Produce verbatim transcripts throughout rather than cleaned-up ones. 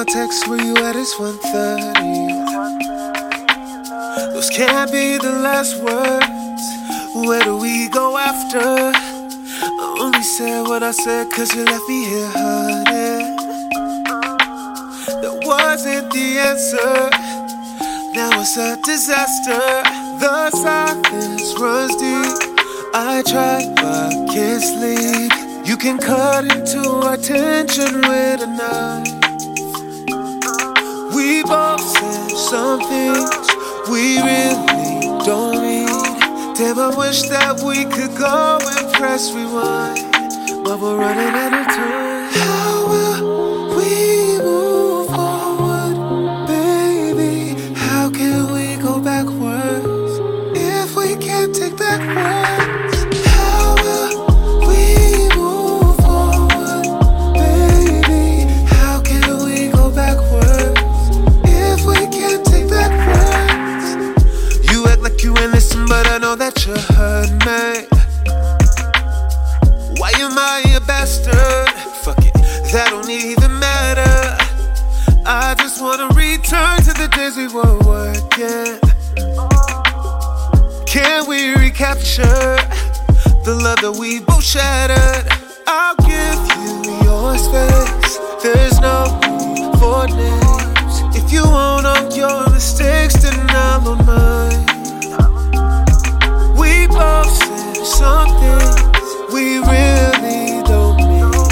my text, where you at? It's one thirty. Those can't be the last words. Where do we go after? I only said what I said 'cause you left me here hurting. That wasn't the answer. Now it's a disaster. The silence runs deep. I tried but can't sleep. You can cut into our tension with a knife. We both said some things we really don't mean. Damn, I wish that we could go and press rewind, but we're running out of time. How will we move forward, baby? How can we go backwards if we can't take back words? But I know that you hurt me. Why am I a bastard? Fuck it, that don't even matter. I just wanna return to the days we were working. Can we recapture the love that we both shattered? I'll give you your space. There's no need for names. If you won't own your mistakes, then I'll own mine. Some things we really don't mean.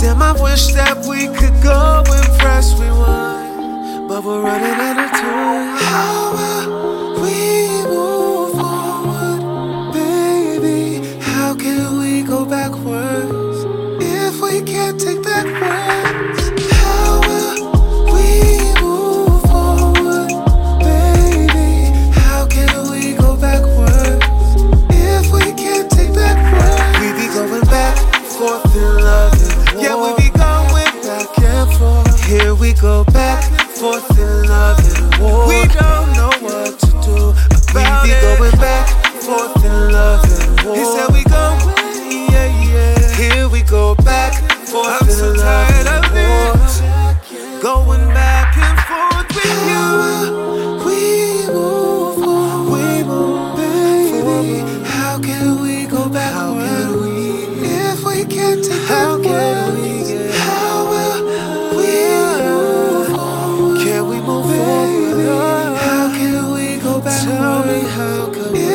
Damn, I wish that we could go and press rewind, but we're running out of time. How will we move forward, baby? How can we go backwards if we can't take back words? How will we move forward, baby? How can we go backwards? Forth in love and war. Yeah, we be going back and forth. Here we go back, forth in love and war. We don't know what to do about it. We be going back, forth in love and war. He said we go back, yeah, yeah. Here we go back, forth in love and war. Going back and forth with you. We move forward, we move, baby. How can we go back? How can we? We can't take how back can words. We get, how will we move forward? Can we move forward? How can we go back? Tell me how can we?